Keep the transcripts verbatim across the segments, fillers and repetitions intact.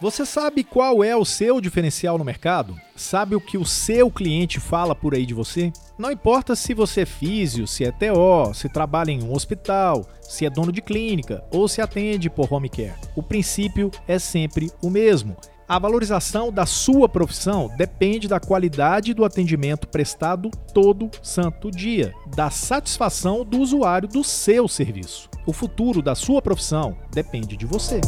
Você sabe qual é o seu diferencial no mercado? Sabe o que o seu cliente fala por aí de você? Não importa se você é físio, se é T O, se trabalha em um hospital, se é dono de clínica ou se atende por home care. O princípio é sempre o mesmo. A valorização da sua profissão depende da qualidade do atendimento prestado todo santo dia, da satisfação do usuário do seu serviço. O futuro da sua profissão depende de você.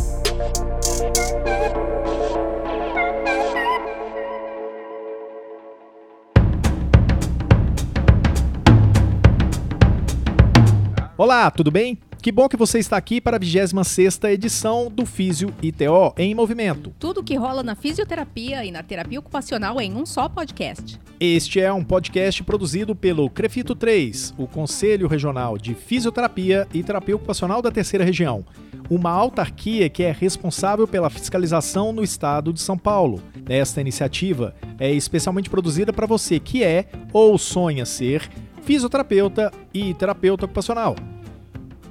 Olá, tudo bem? Que bom que você está aqui para a vigésima sexta edição do Físio e T O em Movimento. Tudo que rola na fisioterapia e na terapia ocupacional em um só podcast. Este é um podcast produzido pelo CREFITO três, o Conselho Regional de Fisioterapia e Terapia Ocupacional da Terceira Região, uma autarquia que é responsável pela fiscalização no estado de São Paulo. Esta iniciativa é especialmente produzida para você que é ou sonha ser fisioterapeuta e terapeuta ocupacional.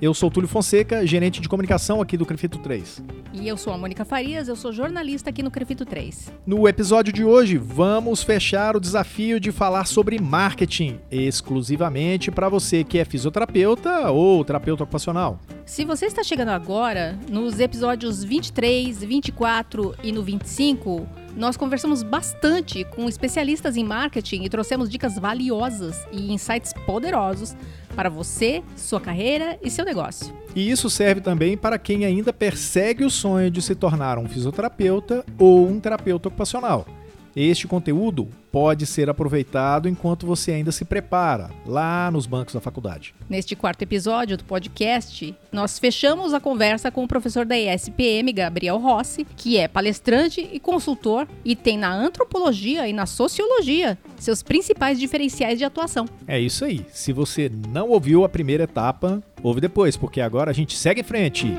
Eu sou Túlio Fonseca, gerente de comunicação aqui do CREFITO três. E eu sou a Mônica Farias, eu sou jornalista aqui no CREFITO três. No episódio de hoje, vamos fechar o desafio de falar sobre marketing, exclusivamente para você que é fisioterapeuta ou terapeuta ocupacional. Se você está chegando agora, nos episódios vinte e três, vinte e quatro e no vinte e cinco, nós conversamos bastante com especialistas em marketing e trouxemos dicas valiosas e insights poderosos para você, sua carreira e seu negócio. E isso serve também para quem ainda persegue o sonho de se tornar um fisioterapeuta ou um terapeuta ocupacional. Este conteúdo pode ser aproveitado enquanto você ainda se prepara, lá nos bancos da faculdade. Neste quarto episódio do podcast, nós fechamos a conversa com o professor da E S P M, Gabriel Rossi, que é palestrante e consultor e tem na antropologia e na sociologia seus principais diferenciais de atuação. É isso aí. Se você não ouviu a primeira etapa, ouve depois, porque agora a gente segue em frente.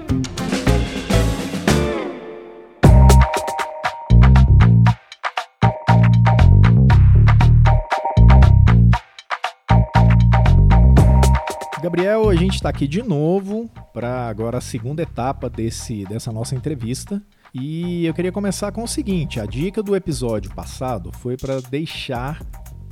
Gabriel, a gente está aqui de novo para agora a segunda etapa desse, dessa nossa entrevista e eu queria começar com o seguinte: a dica do episódio passado foi para deixar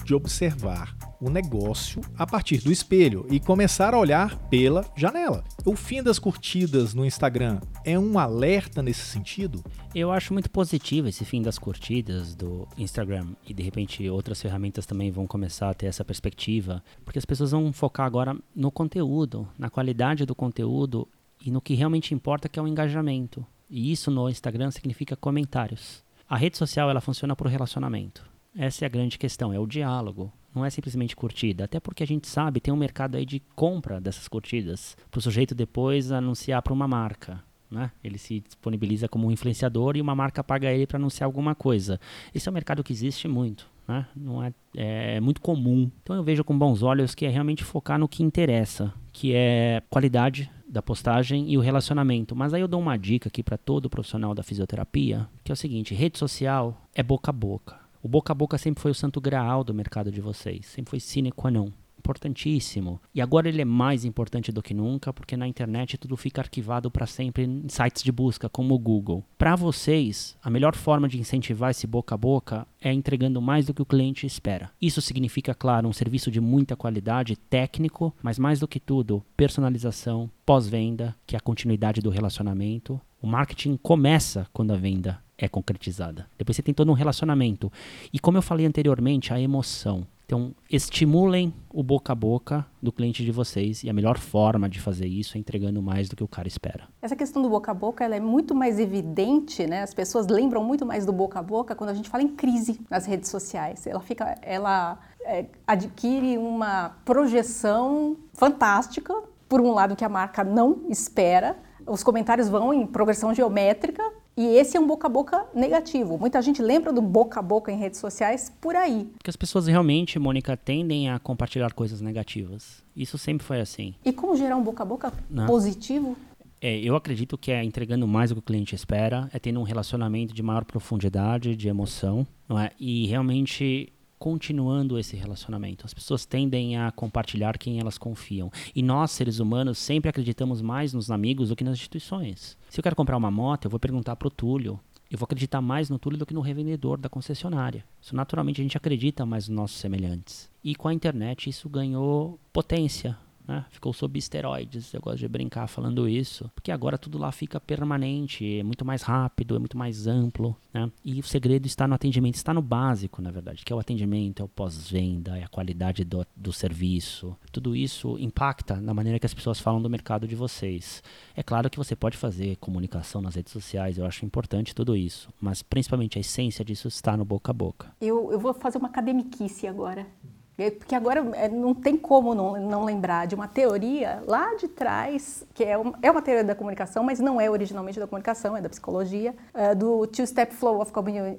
de observar o negócio a partir do espelho e começar a olhar pela janela. O fim das curtidas no Instagram é um alerta nesse sentido? Eu acho muito positivo esse fim das curtidas do Instagram e de repente outras ferramentas também vão começar a ter essa perspectiva, porque as pessoas vão focar agora no conteúdo, na qualidade do conteúdo e no que realmente importa, que é o engajamento. E isso no Instagram significa comentários. A rede social, ela funciona por relacionamento. Essa é a grande questão, é o diálogo. Não é simplesmente curtida, até porque a gente sabe, tem um mercado aí de compra dessas curtidas, para o sujeito depois anunciar para uma marca, né? Ele se disponibiliza como um influenciador e uma marca paga ele para anunciar alguma coisa. Esse é um mercado que existe muito, né? Não é, é, é muito comum. Então eu vejo com bons olhos que é realmente focar no que interessa, que é qualidade da postagem e o relacionamento. Mas aí eu dou uma dica aqui para todo profissional da fisioterapia, que é o seguinte: rede social é boca a boca. O boca a boca sempre foi o santo graal do mercado de vocês, sempre foi sine qua non, importantíssimo. E agora ele é mais importante do que nunca, porque na internet tudo fica arquivado para sempre em sites de busca, como o Google. Para vocês, a melhor forma de incentivar esse boca a boca é entregando mais do que o cliente espera. Isso significa, claro, um serviço de muita qualidade, técnico, mas mais do que tudo, personalização, pós-venda, que é a continuidade do relacionamento. O marketing começa quando a venda é concretizada. Depois você tem todo um relacionamento. E como eu falei anteriormente, a emoção. Então, estimulem o boca a boca do cliente de vocês. E a melhor forma de fazer isso é entregando mais do que o cara espera. Essa questão do boca a boca, ela é muito mais evidente, né? As pessoas lembram muito mais do boca a boca quando a gente fala em crise nas redes sociais. Ela fica, ela é, adquire uma projeção fantástica. Por um lado, que a marca não espera. Os comentários vão em progressão geométrica. E esse é um boca a boca negativo. Muita gente lembra do boca a boca em redes sociais por aí. Porque as pessoas realmente, Mônica, tendem a compartilhar coisas negativas. Isso sempre foi assim. E como gerar um boca a boca Não. positivo? É, eu acredito que é entregando mais do que o cliente espera, é tendo um relacionamento de maior profundidade, de emoção, não é? E realmente continuando esse relacionamento. As pessoas tendem a compartilhar quem elas confiam. E nós, seres humanos, sempre acreditamos mais nos amigos do que nas instituições. Se eu quero comprar uma moto, eu vou perguntar pro Túlio. Eu vou acreditar mais no Túlio do que no revendedor da concessionária. Isso, naturalmente, a gente acredita mais nos nossos semelhantes. E com a internet, isso ganhou potência, né? Ficou sob esteroides. Eu gosto de brincar falando isso, porque agora tudo lá fica permanente, é muito mais rápido, é muito mais amplo, né? E o segredo está no atendimento, está no básico, na verdade, que é o atendimento, é o pós-venda, é a qualidade do, do serviço. Tudo isso impacta na maneira que as pessoas falam do mercado de vocês. É claro que você pode fazer comunicação nas redes sociais, eu acho importante tudo isso, mas principalmente a essência disso está no boca a boca. Eu, eu vou fazer uma academiquice agora. Porque agora não tem como não, não lembrar de uma teoria lá de trás, que é uma, é uma teoria da comunicação, mas não é originalmente da comunicação, é da psicologia, uh, do Two-Step Flow of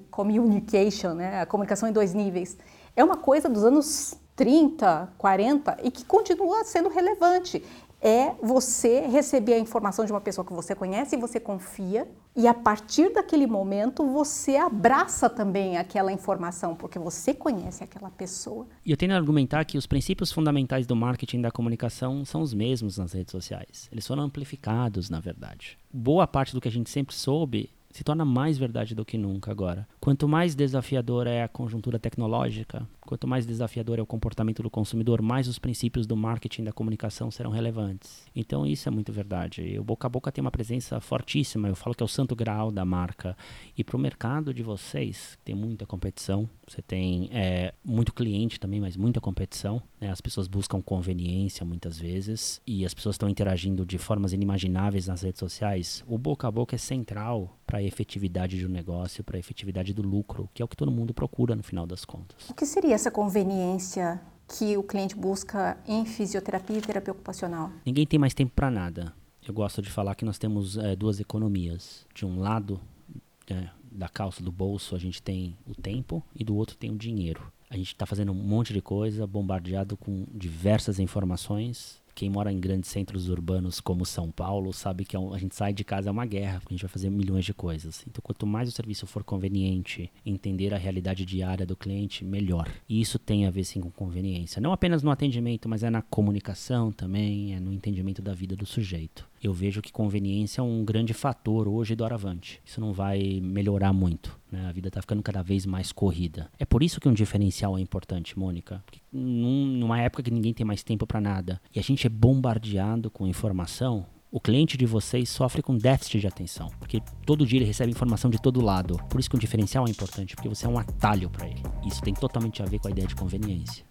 Communication, né? A comunicação em dois níveis. É uma coisa dos anos trinta, quarenta e que continua sendo relevante. É você receber a informação de uma pessoa que você conhece e você confia, e a partir daquele momento você abraça também aquela informação, porque você conhece aquela pessoa. E eu tento argumentar que os princípios fundamentais do marketing e da comunicação são os mesmos nas redes sociais. Eles foram amplificados, na verdade. Boa parte do que a gente sempre soube se torna mais verdade do que nunca agora. Quanto mais desafiadora é a conjuntura tecnológica, quanto mais desafiador é o comportamento do consumidor, mais os princípios do marketing e da comunicação serão relevantes. Então isso é muito verdade. E o boca a boca tem uma presença fortíssima. Eu falo que é o santo graal da marca. E para o mercado de vocês, tem muita competição. Você tem é, muito cliente também, mas muita competição, né? As pessoas buscam conveniência muitas vezes. E as pessoas estão interagindo de formas inimagináveis nas redes sociais. O boca a boca é central para a efetividade de um negócio, para a efetividade do lucro, que é o que todo mundo procura no final das contas. O que seria essa conveniência que o cliente busca em fisioterapia e terapia ocupacional? Ninguém tem mais tempo para nada. Eu gosto de falar que nós temos é, duas economias. De um lado, é, da calça, do bolso, a gente tem o tempo e do outro tem o dinheiro. A gente está fazendo um monte de coisa, bombardeado com diversas informações. Quem mora em grandes centros urbanos como São Paulo sabe que a gente sai de casa é uma guerra, porque a gente vai fazer milhões de coisas. Então, quanto mais o serviço for conveniente, entender a realidade diária do cliente, melhor. E isso tem a ver, sim, com conveniência. Não apenas no atendimento, mas é na comunicação também, é no entendimento da vida do sujeito. Eu vejo que conveniência é um grande fator hoje do Aravante. Isso não vai melhorar muito, né? A vida está ficando cada vez mais corrida. É por isso que um diferencial é importante, Mônica. Porque num, numa época que ninguém tem mais tempo para nada e a gente é bombardeado com informação, o cliente de vocês sofre com déficit de atenção, porque todo dia ele recebe informação de todo lado. Por isso que um diferencial é importante, porque você é um atalho para ele. Isso tem totalmente a ver com a ideia de conveniência.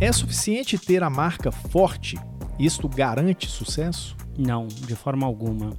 É suficiente ter a marca forte? Isto garante sucesso? Não, de forma alguma.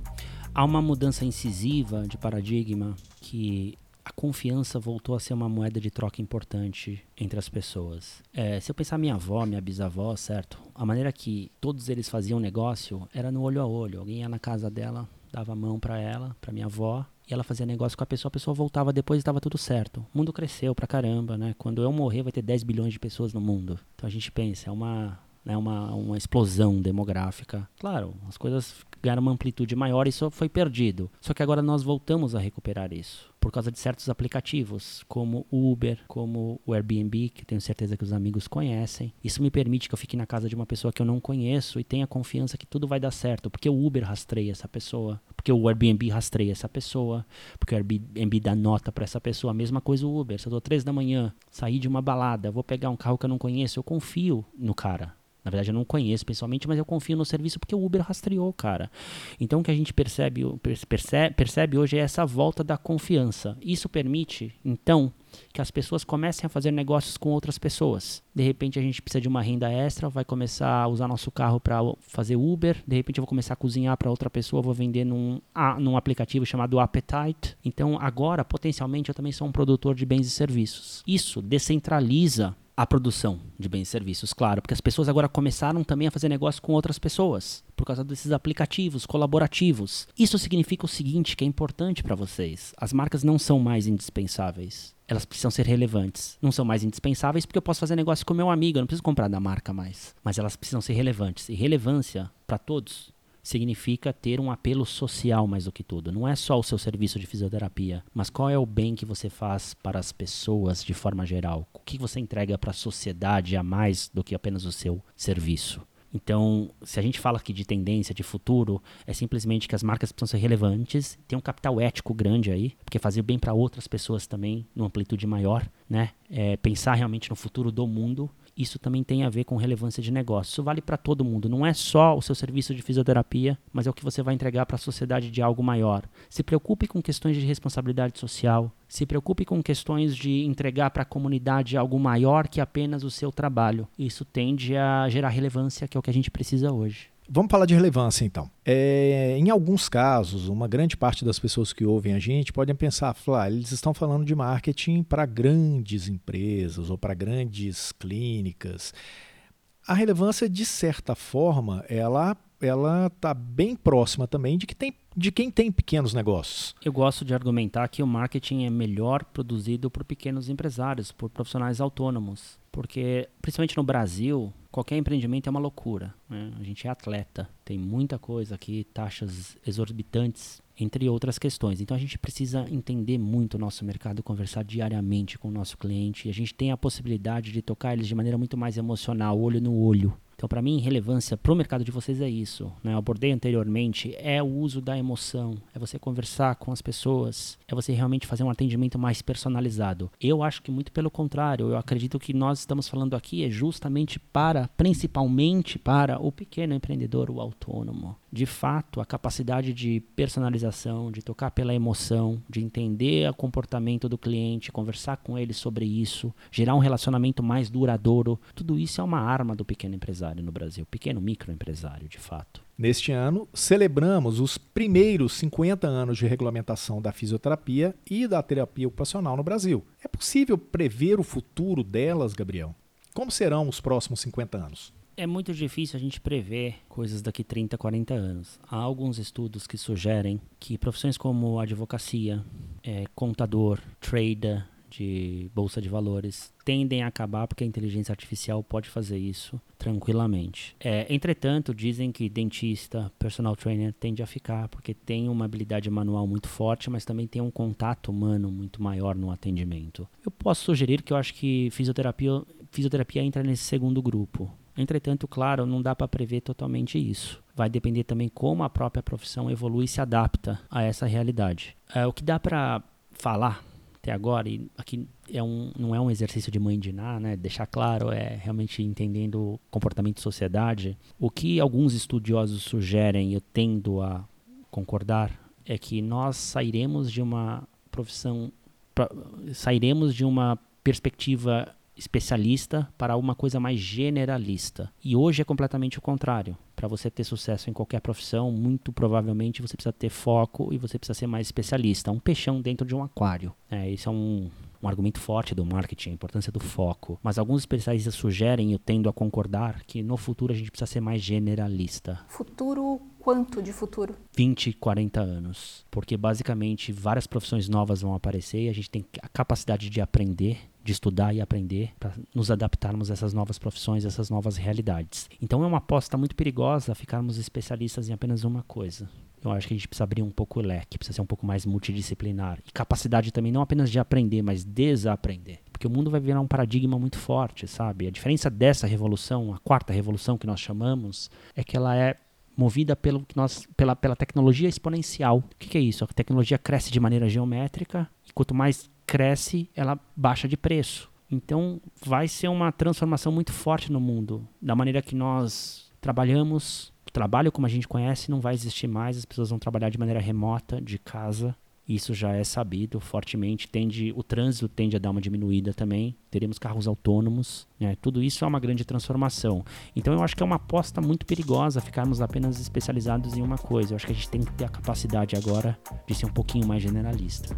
Há uma mudança incisiva de paradigma que a confiança voltou a ser uma moeda de troca importante entre as pessoas. É, se eu pensar minha avó, minha bisavó, certo? A maneira que todos eles faziam negócio era no olho a olho. Alguém ia na casa dela, dava a mão para ela, para minha avó, e ela fazia negócio com a pessoa, a pessoa voltava depois e estava tudo certo. O mundo cresceu pra caramba, né? Quando eu morrer vai ter dez bilhões de pessoas no mundo. Então a gente pensa, é uma, né, uma, uma explosão demográfica. Claro, as coisas ganharam uma amplitude maior e isso foi perdido. Só que agora nós voltamos a recuperar isso, por causa de certos aplicativos, como o Uber, como o Airbnb, que tenho certeza que os amigos conhecem. Isso me permite que eu fique na casa de uma pessoa que eu não conheço e tenha confiança que tudo vai dar certo, porque o Uber rastreia essa pessoa, porque o Airbnb rastreia essa pessoa, porque o Airbnb dá nota para essa pessoa. A mesma coisa o Uber. Se eu tô três da manhã, sair de uma balada, vou pegar um carro que eu não conheço, eu confio no cara. Na verdade, eu não conheço pessoalmente, mas eu confio no serviço porque o Uber rastreou o cara. Então, o que a gente percebe, percebe, percebe hoje é essa volta da confiança. Isso permite, então, que as pessoas comecem a fazer negócios com outras pessoas. De repente, a gente precisa de uma renda extra, vai começar a usar nosso carro para fazer Uber. De repente, eu vou começar a cozinhar para outra pessoa, vou vender num, ah, num aplicativo chamado Appetite. Então, agora, potencialmente, eu também sou um produtor de bens e serviços. Isso descentraliza a produção de bens e serviços, claro, porque as pessoas agora começaram também a fazer negócio com outras pessoas, por causa desses aplicativos colaborativos. Isso significa o seguinte, que é importante para vocês: as marcas não são mais indispensáveis, elas precisam ser relevantes. Não são mais indispensáveis porque eu posso fazer negócio com meu amigo, eu não preciso comprar da marca mais, mas elas precisam ser relevantes, e relevância para todos significa ter um apelo social mais do que tudo. Não é só o seu serviço de fisioterapia, mas qual é o bem que você faz para as pessoas de forma geral? O que você entrega para a sociedade a mais do que apenas o seu serviço? Então, se a gente fala aqui de tendência, de futuro, é simplesmente que as marcas precisam ser relevantes, ter um capital ético grande aí, porque fazer o bem para outras pessoas também, numa amplitude maior, né? É, pensar realmente no futuro do mundo, isso também tem a ver com relevância de negócio. Isso vale para todo mundo, não é só o seu serviço de fisioterapia, mas é o que você vai entregar para a sociedade de algo maior. Se preocupe com questões de responsabilidade social, se preocupe com questões de entregar para a comunidade algo maior que apenas o seu trabalho. Isso tende a gerar relevância, que é o que a gente precisa hoje. Vamos falar de relevância, então. É, em alguns casos, uma grande parte das pessoas que ouvem a gente podem pensar, falar, eles estão falando de marketing para grandes empresas ou para grandes clínicas. A relevância, de certa forma, ela ela está bem próxima também de que tem de quem tem pequenos negócios. Eu gosto de argumentar que o marketing é melhor produzido por pequenos empresários, por profissionais autônomos, porque, principalmente no Brasil, qualquer empreendimento é uma loucura, né? A gente é atleta, tem muita coisa aqui, taxas exorbitantes, entre outras questões. Então a gente precisa entender muito o nosso mercado, conversar diariamente com o nosso cliente, e a gente tem a possibilidade de tocar eles de maneira muito mais emocional, olho no olho. Então, para mim, relevância para o mercado de vocês é isso, né? Eu abordei anteriormente, é o uso da emoção, é você conversar com as pessoas, é você realmente fazer um atendimento mais personalizado. Eu acho que muito pelo contrário, eu acredito que nós estamos falando aqui é justamente para, principalmente para o pequeno empreendedor, o autônomo. De fato, a capacidade de personalização, de tocar pela emoção, de entender o comportamento do cliente, conversar com ele sobre isso, gerar um relacionamento mais duradouro, tudo isso é uma arma do pequeno empresário no Brasil, pequeno microempresário, de fato. Neste ano, celebramos os primeiros cinquenta anos de regulamentação da fisioterapia e da terapia ocupacional no Brasil. É possível prever o futuro delas, Gabriel? Como serão os próximos cinquenta anos? É muito difícil a gente prever coisas daqui trinta, quarenta anos. Há alguns estudos que sugerem que profissões como advocacia, é, contador, trader de bolsa de valores, tendem a acabar porque a inteligência artificial pode fazer isso tranquilamente. É, entretanto, dizem que dentista, personal trainer tende a ficar porque tem uma habilidade manual muito forte, mas também tem um contato humano muito maior no atendimento. Eu posso sugerir que eu acho que fisioterapia, fisioterapia entra nesse segundo grupo. Entretanto, claro, não dá para prever totalmente isso. Vai depender também como a própria profissão evolui e se adapta a essa realidade. É, o que dá para falar até agora, e aqui é um, não é um exercício de mãe de nada, né? Deixar claro, é realmente entendendo o comportamento de sociedade. O que alguns estudiosos sugerem, e eu tendo a concordar, é que nós sairemos de uma profissão, pra, sairemos de uma perspectiva especialista para uma coisa mais generalista. E hoje é completamente o contrário. Para você ter sucesso em qualquer profissão, muito provavelmente você precisa ter foco e você precisa ser mais especialista. Um peixão dentro de um aquário. É, esse é um, um argumento forte do marketing, a importância do foco. Mas alguns especialistas sugerem, eu tendo a concordar, que no futuro a gente precisa ser mais generalista. Futuro... Quanto de futuro? vinte, quarenta anos. Porque basicamente várias profissões novas vão aparecer e a gente tem a capacidade de aprender, de estudar e aprender para nos adaptarmos a essas novas profissões, a essas novas realidades. Então é uma aposta muito perigosa ficarmos especialistas em apenas uma coisa. Eu acho que a gente precisa abrir um pouco o leque, precisa ser um pouco mais multidisciplinar. E capacidade também não apenas de aprender, mas desaprender. Porque o mundo vai virar um paradigma muito forte, sabe? A diferença dessa revolução, a quarta revolução que nós chamamos, é que ela é movida pelo que nós, pela, pela tecnologia exponencial. O que, que é isso? A tecnologia cresce de maneira geométrica e quanto mais cresce, ela baixa de preço. Então, vai ser uma transformação muito forte no mundo. Da maneira que nós trabalhamos, o trabalho como a gente conhece não vai existir mais, as pessoas vão trabalhar de maneira remota, de casa. Isso já é sabido fortemente, tende, o trânsito tende a dar uma diminuída também, teremos carros autônomos, né? Tudo isso é uma grande transformação. Então eu acho que é uma aposta muito perigosa ficarmos apenas especializados em uma coisa. Eu acho que a gente tem que ter a capacidade agora de ser um pouquinho mais generalista.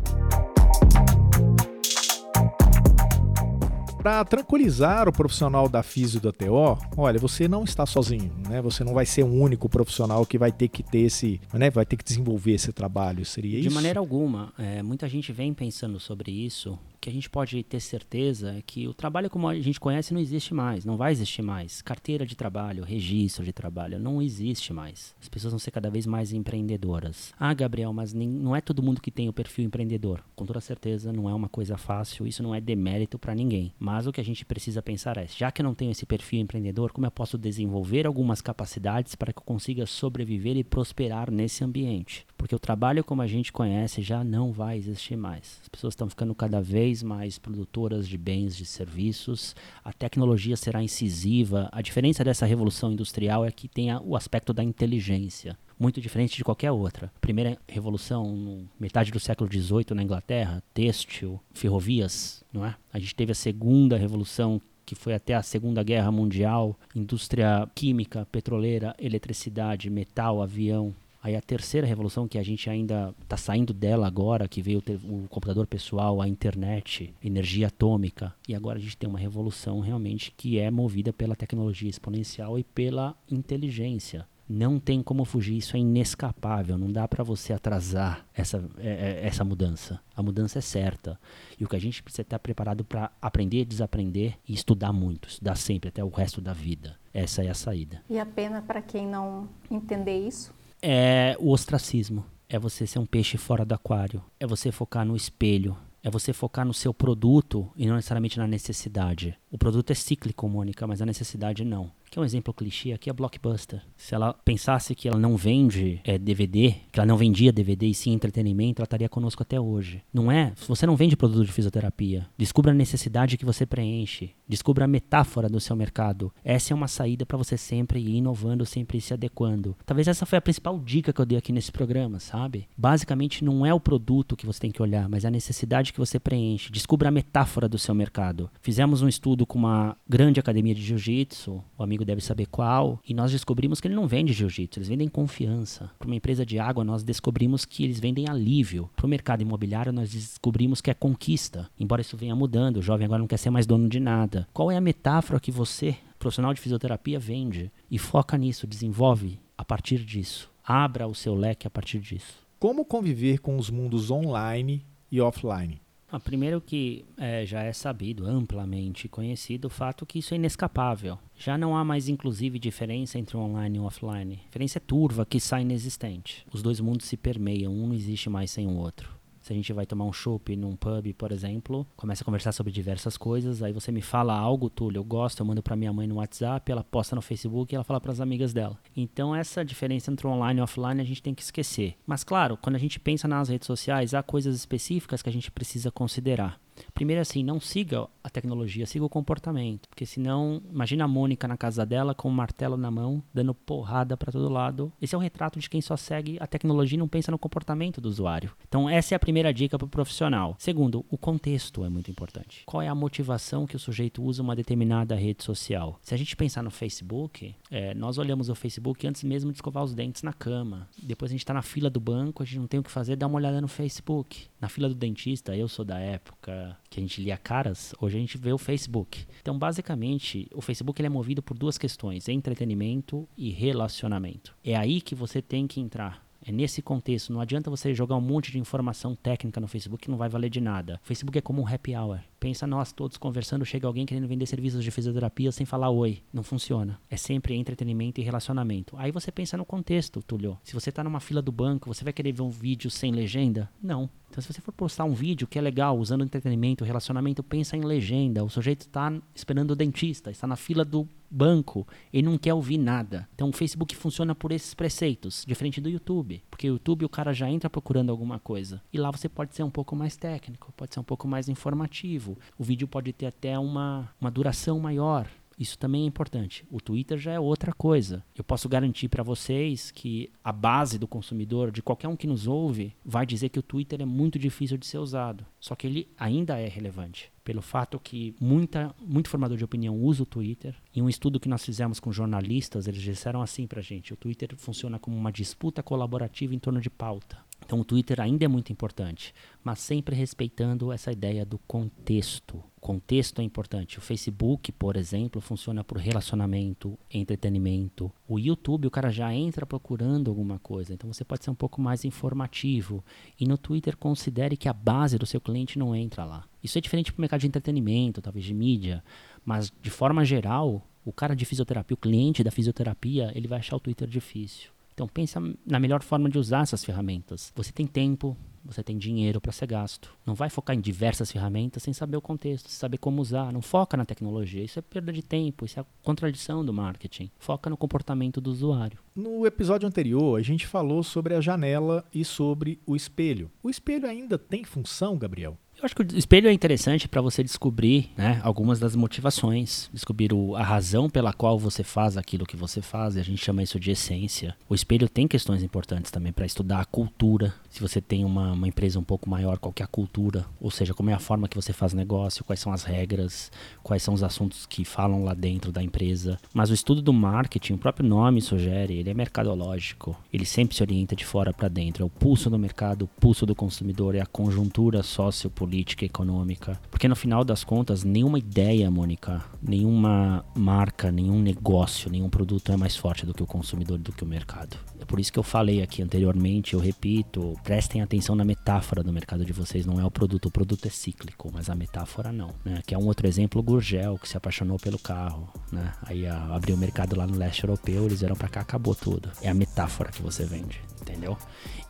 Para tranquilizar o profissional da Fisio e da T O, olha, você não está sozinho, né? Você não vai ser o único profissional que vai ter que ter esse, né? Vai ter que desenvolver esse trabalho, seria isso? De maneira alguma, é, muita gente vem pensando sobre isso. que a gente pode ter certeza é que o trabalho como a gente conhece não existe mais, não vai existir mais. Carteira de trabalho, registro de trabalho, não existe mais. As pessoas vão ser cada vez mais empreendedoras. Ah, Gabriel, mas nem, não é todo mundo que tem o perfil empreendedor. Com toda certeza, não é uma coisa fácil, isso não é demérito para ninguém. Mas o que a gente precisa pensar é, já que eu não tenho esse perfil empreendedor, como eu posso desenvolver algumas capacidades para que eu consiga sobreviver e prosperar nesse ambiente? Porque o trabalho como a gente conhece já não vai existir mais. As pessoas estão ficando cada vez mais produtoras de bens, de serviços. A tecnologia será incisiva. A diferença dessa revolução industrial é que tem o aspecto da inteligência, muito diferente de qualquer outra. Primeira revolução, metade do século dezoito na Inglaterra, têxtil, ferrovias, não é? A gente teve a segunda revolução, que foi até a Segunda Guerra Mundial, indústria química, petroleira, eletricidade, metal, avião. Aí a terceira revolução, que a gente ainda está saindo dela agora, que veio o computador pessoal, a internet, energia atômica. E agora a gente tem uma revolução realmente que é movida pela tecnologia exponencial e pela inteligência. Não tem como fugir, isso é inescapável, não dá para você atrasar essa, essa mudança. A mudança é certa. E o que a gente precisa estar preparado para aprender, desaprender e estudar muito, estudar sempre, até o resto da vida. Essa é a saída. E a pena para quem não entender isso? É o ostracismo, é você ser um peixe fora do aquário, é você focar no espelho, é você focar no seu produto e não necessariamente na necessidade. O produto é cíclico, Mônica, mas a necessidade não. Que é um exemplo clichê aqui, é Blockbuster. Se ela pensasse que ela não vende é, D V D, que ela não vendia D V D e sim entretenimento, ela estaria conosco até hoje. Não é? Se você não vende produto de fisioterapia, descubra a necessidade que você preenche, descubra a metáfora do seu mercado. Essa é uma saída para você sempre ir inovando, sempre ir se adequando. Talvez essa foi a principal dica que eu dei aqui nesse programa, sabe? Basicamente não é o produto que você tem que olhar, mas a necessidade que você preenche. Descubra a metáfora do seu mercado. Fizemos um estudo com uma grande academia de jiu-jitsu, o amigo deve saber qual, e nós descobrimos que ele não vende jiu-jitsu, eles vendem confiança. Para uma empresa de água, nós descobrimos que eles vendem alívio. Para o mercado imobiliário, nós descobrimos que é conquista. Embora isso venha mudando, o jovem agora não quer ser mais dono de nada. Qual é a metáfora que você, profissional de fisioterapia, vende? E foca nisso, desenvolve a partir disso. Abra o seu leque a partir disso. Como conviver com os mundos online e offline? Ah, primeiro que é, já é sabido, amplamente conhecido, o fato que isso é inescapável. Já não há mais, inclusive, diferença entre o online e o offline. A diferença é turva, quiçá inexistente. Os dois mundos se permeiam, um não existe mais sem o outro. Se a gente vai tomar um chopp num pub, por exemplo, começa a conversar sobre diversas coisas, aí você me fala algo, Túlio, eu gosto, eu mando pra minha mãe no WhatsApp, ela posta no Facebook e ela fala pras amigas dela. Então essa diferença entre online e offline a gente tem que esquecer. Mas claro, quando a gente pensa nas redes sociais, há coisas específicas que a gente precisa considerar. Primeiro assim, não siga a tecnologia, siga o comportamento, porque senão, imagina a Mônica na casa dela com um martelo na mão, dando porrada para todo lado. Esse é um retrato de quem só segue a tecnologia e não pensa no comportamento do usuário. Então essa é a primeira dica para o profissional. Segundo, o contexto é muito importante. Qual é a motivação que o sujeito usa uma determinada rede social? Se a gente pensar no Facebook, é, nós olhamos o Facebook antes mesmo de escovar os dentes na cama. Depois a gente está na fila do banco, a gente não tem o que fazer, dá uma olhada no Facebook. Na fila do dentista, eu sou da época que a gente lia caras, hoje a gente vê o Facebook. Então, basicamente, o Facebook ele é movido por duas questões, entretenimento e relacionamento. É aí que você tem que entrar. É nesse contexto, não adianta você jogar um monte de informação técnica no Facebook que não vai valer de nada. O Facebook é como um happy hour. Pensa nós todos conversando, chega alguém querendo vender serviços de fisioterapia sem falar oi. Não funciona. É sempre entretenimento e relacionamento. Aí você pensa no contexto, Túlio. Se você está numa fila do banco, você vai querer ver um vídeo sem legenda? Não. Então se você for postar um vídeo que é legal, usando entretenimento, relacionamento, pensa em legenda. O sujeito está esperando o dentista, está na fila do banco, ele não quer ouvir nada. Então o Facebook funciona por esses preceitos, diferente do YouTube. Porque o YouTube o cara já entra procurando alguma coisa. E lá você pode ser um pouco mais técnico, pode ser um pouco mais informativo. O vídeo pode ter até uma, uma duração maior. Isso também é importante. O Twitter já é outra coisa. Eu posso garantir para vocês que a base do consumidor, de qualquer um que nos ouve, vai dizer que o Twitter é muito difícil de ser usado. Só que ele ainda é relevante. Pelo fato que muita, muito formador de opinião usa o Twitter. Em um estudo que nós fizemos com jornalistas, eles disseram assim pra gente: o Twitter funciona como uma disputa colaborativa em torno de pauta. Então o Twitter ainda é muito importante, mas sempre respeitando essa ideia do contexto. O contexto é importante. O Facebook, por exemplo, funciona por relacionamento, entretenimento. O YouTube, o cara já entra procurando alguma coisa, então você pode ser um pouco mais informativo. E no Twitter, considere que a base do seu cliente não entra lá. Isso é diferente para o mercado de entretenimento, talvez de mídia, mas de forma geral, o cara de fisioterapia, o cliente da fisioterapia, ele vai achar o Twitter difícil. Então, pensa na melhor forma de usar essas ferramentas. Você tem tempo, você tem dinheiro para ser gasto. Não vai focar em diversas ferramentas sem saber o contexto, sem saber como usar. Não foca na tecnologia. Isso é perda de tempo, isso é a contradição do marketing. Foca no comportamento do usuário. No episódio anterior, a gente falou sobre a janela e sobre o espelho. O espelho ainda tem função, Gabriel? Eu acho que o espelho é interessante para você descobrir, né, algumas das motivações, descobrir o, a razão pela qual você faz aquilo que você faz, e a gente chama isso de essência. O espelho tem questões importantes também para estudar a cultura, se você tem uma, uma empresa um pouco maior, qual que é a cultura, ou seja, como é a forma que você faz negócio, quais são as regras, quais são os assuntos que falam lá dentro da empresa. Mas o estudo do marketing, o próprio nome sugere, ele é mercadológico, ele sempre se orienta de fora para dentro, é o pulso do mercado, o pulso do consumidor, é a conjuntura sócio política, econômica, porque no final das contas nenhuma ideia, Mônica, nenhuma marca, nenhum negócio, nenhum produto é mais forte do que o consumidor, do que o mercado. É por isso que eu falei aqui anteriormente, eu repito, prestem atenção na metáfora do mercado de vocês, não é o produto, o produto é cíclico, mas a metáfora não, né? Que é um outro exemplo, o Gurgel, que se apaixonou pelo carro, né? Aí a, abriu o mercado lá no leste europeu, eles vieram pra cá, acabou tudo. É a metáfora que você vende, entendeu?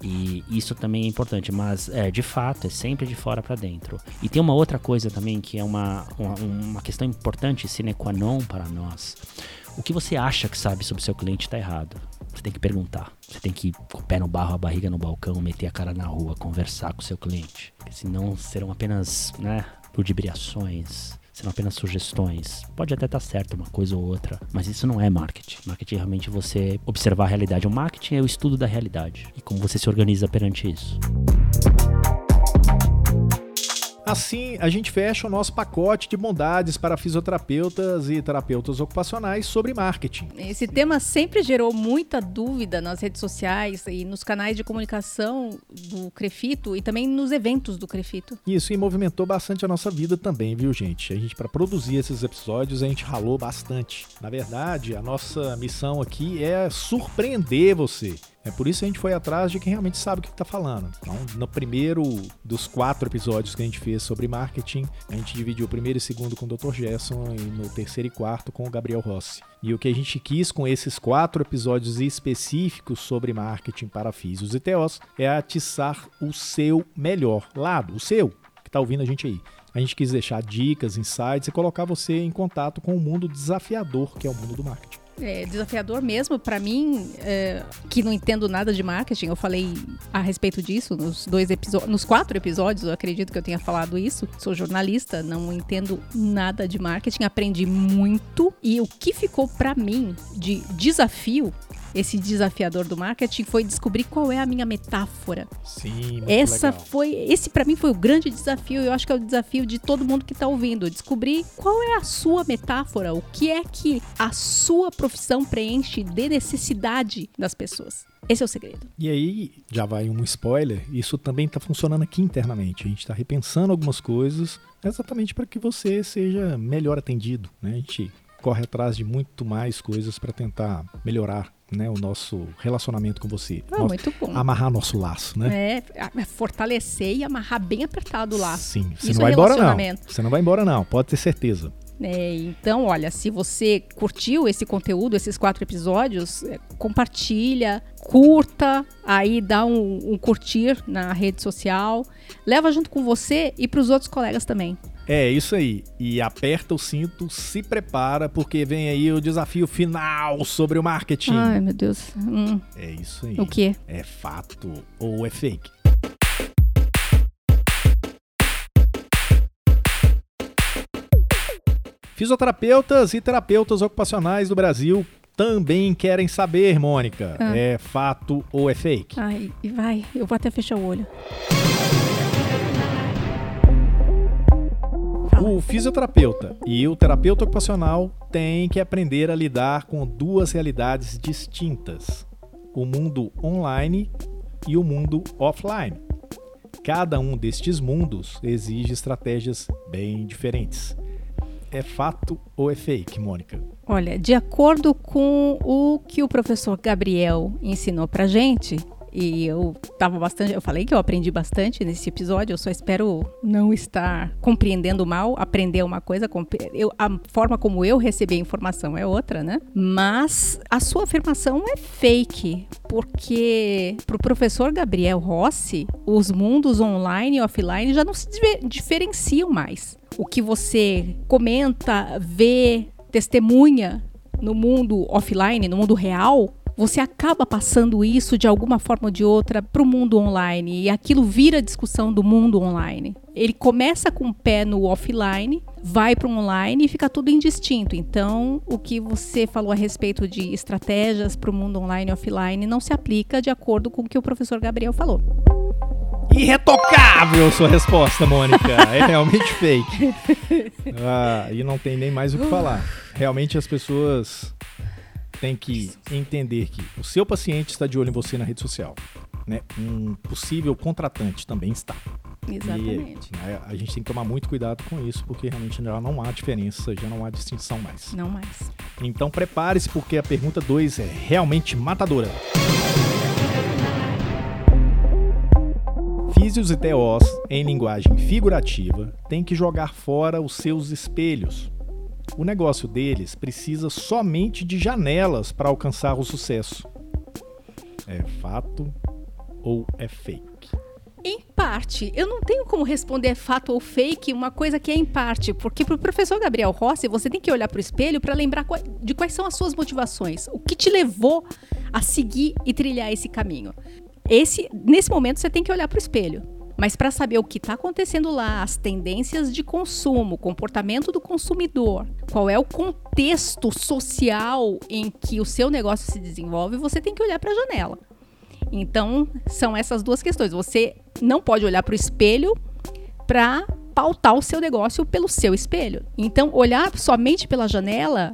E isso também é importante, mas é, de fato, é sempre de fora pra dentro. Dentro. E tem uma outra coisa também que é uma, uma, uma questão importante sine qua non para nós. O que você acha que sabe sobre o seu cliente está errado. Você tem que perguntar. Você tem que ir com o pé no barro, a barriga no balcão, meter a cara na rua, conversar com o seu cliente. Porque senão serão apenas, né, ludibriações, serão apenas sugestões. Pode até estar certo uma coisa ou outra, mas isso não é marketing. Marketing é realmente você observar a realidade. O marketing é o estudo da realidade e como você se organiza perante isso. Assim, a gente fecha o nosso pacote de bondades para fisioterapeutas e terapeutas ocupacionais sobre marketing. Esse tema sempre gerou muita dúvida nas redes sociais e nos canais de comunicação do CREFITO e também nos eventos do CREFITO. Isso, e movimentou bastante a nossa vida também, viu, gente? A gente, para produzir esses episódios, a gente ralou bastante. Na verdade, a nossa missão aqui é surpreender você. É por isso que a gente foi atrás de quem realmente sabe o que está falando. Então, no primeiro dos quatro episódios que a gente fez sobre marketing, a gente dividiu o primeiro e segundo com o doutor Gerson e no terceiro e quarto com o Gabriel Rossi. E o que a gente quis com esses quatro episódios específicos sobre marketing para físios e T Os é atiçar o seu melhor lado, o seu, que está ouvindo a gente aí. A gente quis deixar dicas, insights e colocar você em contato com o mundo desafiador que é o mundo do marketing. É desafiador mesmo para mim, é, que não entendo nada de marketing. Eu falei a respeito disso nos dois episódios, nos quatro episódios, eu acredito que eu tenha falado isso. Sou jornalista, não entendo nada de marketing, aprendi muito. E o que ficou para mim de desafio, esse desafiador do marketing, foi descobrir qual é a minha metáfora. Sim, muito Essa legal. foi, esse para mim foi o grande desafio, eu acho que é o desafio de todo mundo que está ouvindo, descobrir qual é a sua metáfora, o que é que a sua profissão preenche de necessidade das pessoas. Esse é o segredo. E aí, já vai um spoiler, isso também está funcionando aqui internamente. A gente está repensando algumas coisas exatamente para que você seja melhor atendido, né? A gente corre atrás de muito mais coisas para tentar melhorar, né, o nosso relacionamento com você. Ah, nosso, muito bom. Amarrar nosso laço, né? É, fortalecer e amarrar bem apertado o laço. Sim, você Isso não vai é embora não. Você não vai embora não, pode ter certeza. É, então, olha, se você curtiu esse conteúdo, esses quatro episódios, é, compartilha, curta, aí dá um, um curtir na rede social, leva junto com você e para os outros colegas também. É, isso aí. E aperta o cinto, se prepara, porque vem aí o desafio final sobre o marketing. Ai, meu Deus. Hum. É isso aí. O quê? É fato ou é fake? Fisioterapeutas e terapeutas ocupacionais do Brasil também querem saber, Mônica. Ah. É fato ou é fake? Ai, vai. Eu vou até fechar o olho. O fisioterapeuta e o terapeuta ocupacional têm que aprender a lidar com duas realidades distintas: o mundo online e o mundo offline. Cada um destes mundos exige estratégias bem diferentes. É fato ou é fake, Mônica? Olha, de acordo com o que o professor Gabriel ensinou pra gente, e eu tava bastante, eu falei que eu aprendi bastante nesse episódio, eu só espero não estar compreendendo mal, aprender uma coisa, eu, a forma como eu recebi a informação é outra, né? Mas a sua afirmação é fake, porque pro professor Gabriel Rossi, os mundos online e offline já não se diferenciam mais. O que você comenta, vê, testemunha no mundo offline, no mundo real, você acaba passando isso de alguma forma ou de outra para o mundo online e aquilo vira discussão do mundo online. Ele começa com o pé no offline, vai para o online e fica tudo indistinto. Então, o que você falou a respeito de estratégias para o mundo online e offline não se aplica de acordo com o que o professor Gabriel falou. Irretocável sua resposta, Mônica. É realmente fake. Ah, e não tem nem mais o que falar. Realmente as pessoas têm que entender que o seu paciente está de olho em você na rede social, né? Um possível contratante também está. Exatamente. E, né, a gente tem que tomar muito cuidado com isso, porque realmente já não há diferença, já não há distinção mais. Não mais. Então prepare-se, porque a pergunta dois é realmente matadora. Físios e T Os, em linguagem figurativa, têm que jogar fora os seus espelhos. O negócio deles precisa somente de janelas para alcançar o sucesso. É fato ou é fake? Em parte, eu não tenho como responder fato ou fake, uma coisa que é em parte, porque para o professor Gabriel Rossi, você tem que olhar para o espelho para lembrar de quais são as suas motivações, o que te levou a seguir e trilhar esse caminho. Esse, nesse momento você tem que olhar para o espelho, mas para saber o que está acontecendo lá, as tendências de consumo, comportamento do consumidor, qual é o contexto social em que o seu negócio se desenvolve, você tem que olhar para a janela. Então, são essas duas questões. Você não pode olhar para o espelho para pautar o seu negócio pelo seu espelho. Então, olhar somente pela janela,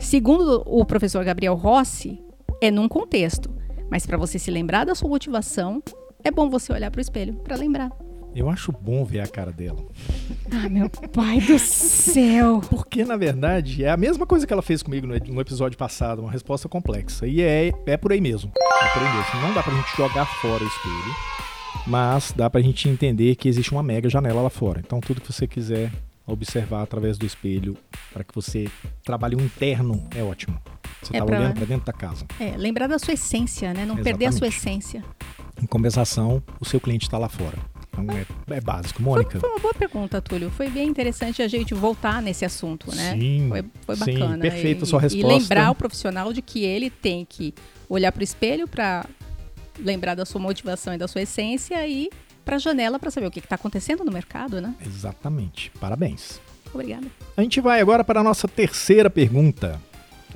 segundo o professor Gabriel Rossi, é num contexto. Mas para você se lembrar da sua motivação, é bom você olhar para o espelho para lembrar. Eu acho bom ver a cara dela. Ah, meu pai do céu! Porque, na verdade, é a mesma coisa que ela fez comigo no, no episódio passado, uma resposta complexa. E é, é por aí mesmo. É por aí mesmo. Não dá pra gente jogar fora o espelho, mas dá pra gente entender que existe uma mega janela lá fora. Então, tudo que você quiser observar através do espelho para que você trabalhe o interno é ótimo. Você está é olhando para dentro da casa. É, lembrar da sua essência, né? Não Exatamente. Perder a sua essência. Em compensação, o seu cliente está lá fora. Então ah. é, é básico. Mônica? Foi, foi uma boa pergunta, Túlio. Foi bem interessante a gente voltar nesse assunto, né? Sim, foi, foi bacana. Sim, perfeita a sua resposta. E lembrar o profissional de que ele tem que olhar para o espelho para lembrar da sua motivação e da sua essência e para a janela para saber o que está acontecendo no mercado, né? Exatamente. Parabéns. Obrigada. A gente vai agora para a nossa terceira pergunta.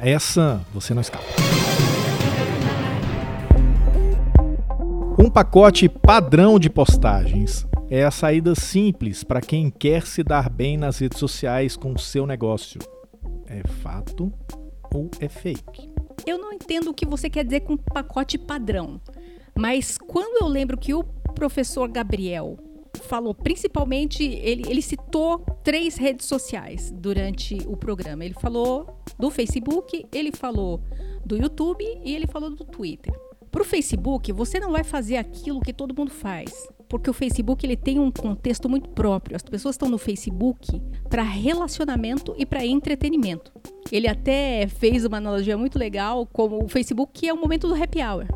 Essa você não escapa. Um pacote padrão de postagens é a saída simples para quem quer se dar bem nas redes sociais com o seu negócio. É fato ou é fake? Eu não entendo o que você quer dizer com pacote padrão, mas quando eu lembro que o professor Gabriel falou, principalmente, ele, ele citou três redes sociais durante o programa. Ele falou do Facebook, ele falou do YouTube e ele falou do Twitter. Para o Facebook, você não vai fazer aquilo que todo mundo faz, porque o Facebook ele tem um contexto muito próprio. As pessoas estão no Facebook para relacionamento e para entretenimento. Ele até fez uma analogia muito legal, como o Facebook que é o momento do happy hour.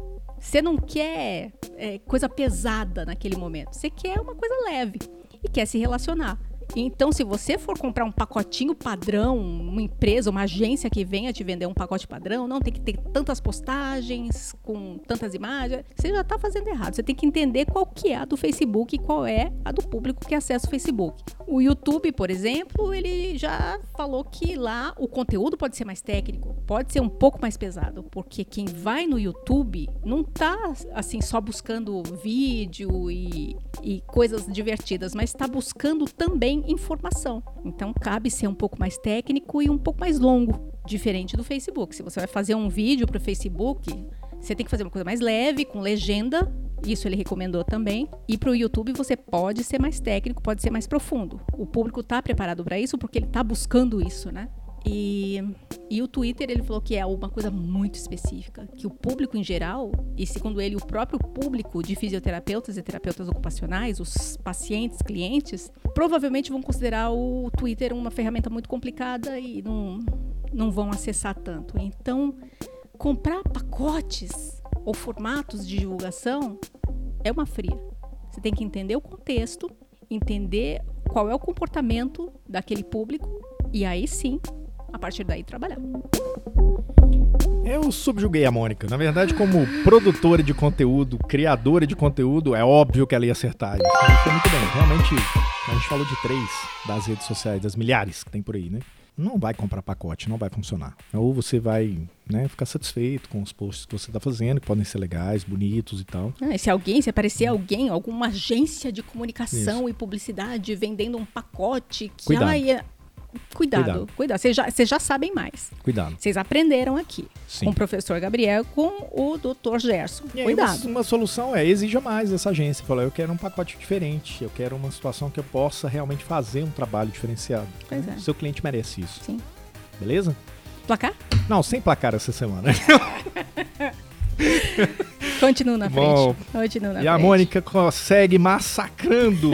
Você não quer é, coisa pesada naquele momento. Você quer uma coisa leve e quer se relacionar. Então, se você for comprar um pacotinho padrão, uma empresa, uma agência que venha te vender um pacote padrão, não tem que ter tantas postagens com tantas imagens, você já está fazendo errado. Você tem que entender qual que é a do Facebook e qual é a do público que acessa o Facebook. O YouTube, por exemplo, ele já falou que lá o conteúdo pode ser mais técnico, pode ser um pouco mais pesado, porque quem vai no YouTube não está assim, só buscando vídeo e, e coisas divertidas, mas está buscando também informação. Então, cabe ser um pouco mais técnico e um pouco mais longo, diferente do Facebook. Se você vai fazer um vídeo para o Facebook, você tem que fazer uma coisa mais leve, com legenda, Isso ele recomendou também. E para o YouTube você pode ser mais técnico, pode ser mais profundo. O público está preparado para isso porque ele está buscando isso, né? E, e o Twitter, ele falou que é uma coisa muito específica, que o público em geral, e segundo ele, o próprio público de fisioterapeutas e terapeutas ocupacionais, os pacientes, clientes, provavelmente vão considerar o Twitter uma ferramenta muito complicada e não, não vão acessar tanto. Então, comprar pacotes ou formatos de divulgação é uma fria. Você tem que entender o contexto, entender qual é o comportamento daquele público e aí sim, a partir daí, trabalhar. Eu subjuguei a Mônica. Na verdade, como produtora de conteúdo, criadora de conteúdo, é óbvio que ela ia acertar. Isso foi muito bem. Realmente, a gente falou de três das redes sociais, das milhares que tem por aí, né? Não vai comprar pacote, não vai funcionar. Ou você vai, né, ficar satisfeito com os posts que você está fazendo, que podem ser legais, bonitos e tal. Ah, e se alguém, se aparecer alguém, alguma agência de comunicação Isso. e publicidade vendendo um pacote que Cuidado. ela ia... Cuidado, cuidado. cuidado. Vocês já, já sabem mais. Cuidado. Vocês aprenderam aqui Sim. com o professor Gabriel, com o doutor Gerson. E cuidado. Aí uma, uma solução é exija mais dessa agência. Falar, eu quero um pacote diferente, eu quero uma situação que eu possa realmente fazer um trabalho diferenciado. Pois né? é. O seu cliente merece isso. Sim. Beleza? Placar? Não, sem placar essa semana. Continua na Bom, frente. Continua na e frente. A Mônica consegue massacrando.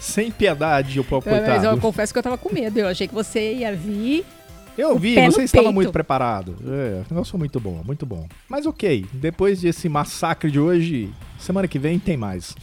Sem piedade, o povo coitado. Mas eu confesso que eu tava com medo. Eu achei que você ia vir. Eu vi, você estava muito preparado. É, negócio muito bom, muito bom. Mas ok, depois desse massacre de hoje, semana que vem tem mais.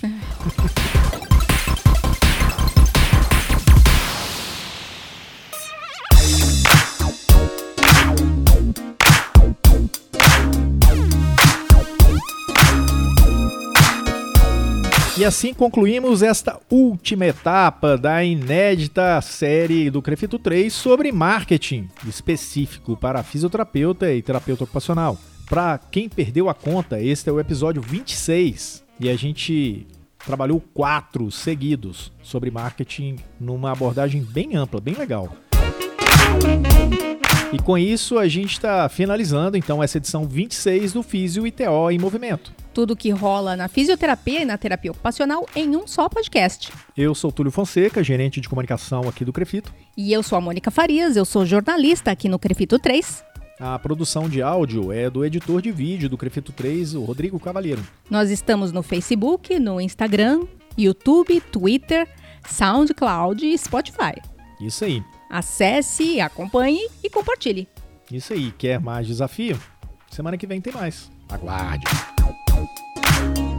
E assim concluímos esta última etapa da inédita série do Crefito três sobre marketing específico para fisioterapeuta e terapeuta ocupacional. Para quem perdeu a conta, este é o episódio vinte e seis e a gente trabalhou quatro seguidos sobre marketing numa abordagem bem ampla, bem legal. E com isso a gente está finalizando então essa edição vinte e seis do Físio e T O em Movimento. Tudo que rola na fisioterapia e na terapia ocupacional em um só podcast. Eu sou Túlio Fonseca, gerente de comunicação aqui do Crefito. E eu sou a Mônica Farias, eu sou jornalista aqui no Crefito três. A produção de áudio é do editor de vídeo do Crefito três, o Rodrigo Cavalheiro. Nós estamos no Facebook, no Instagram, YouTube, Twitter, SoundCloud e Spotify. Isso aí. Acesse, acompanhe e compartilhe. Isso aí. Quer mais desafio? Semana que vem tem mais. Aguarde. Thank you.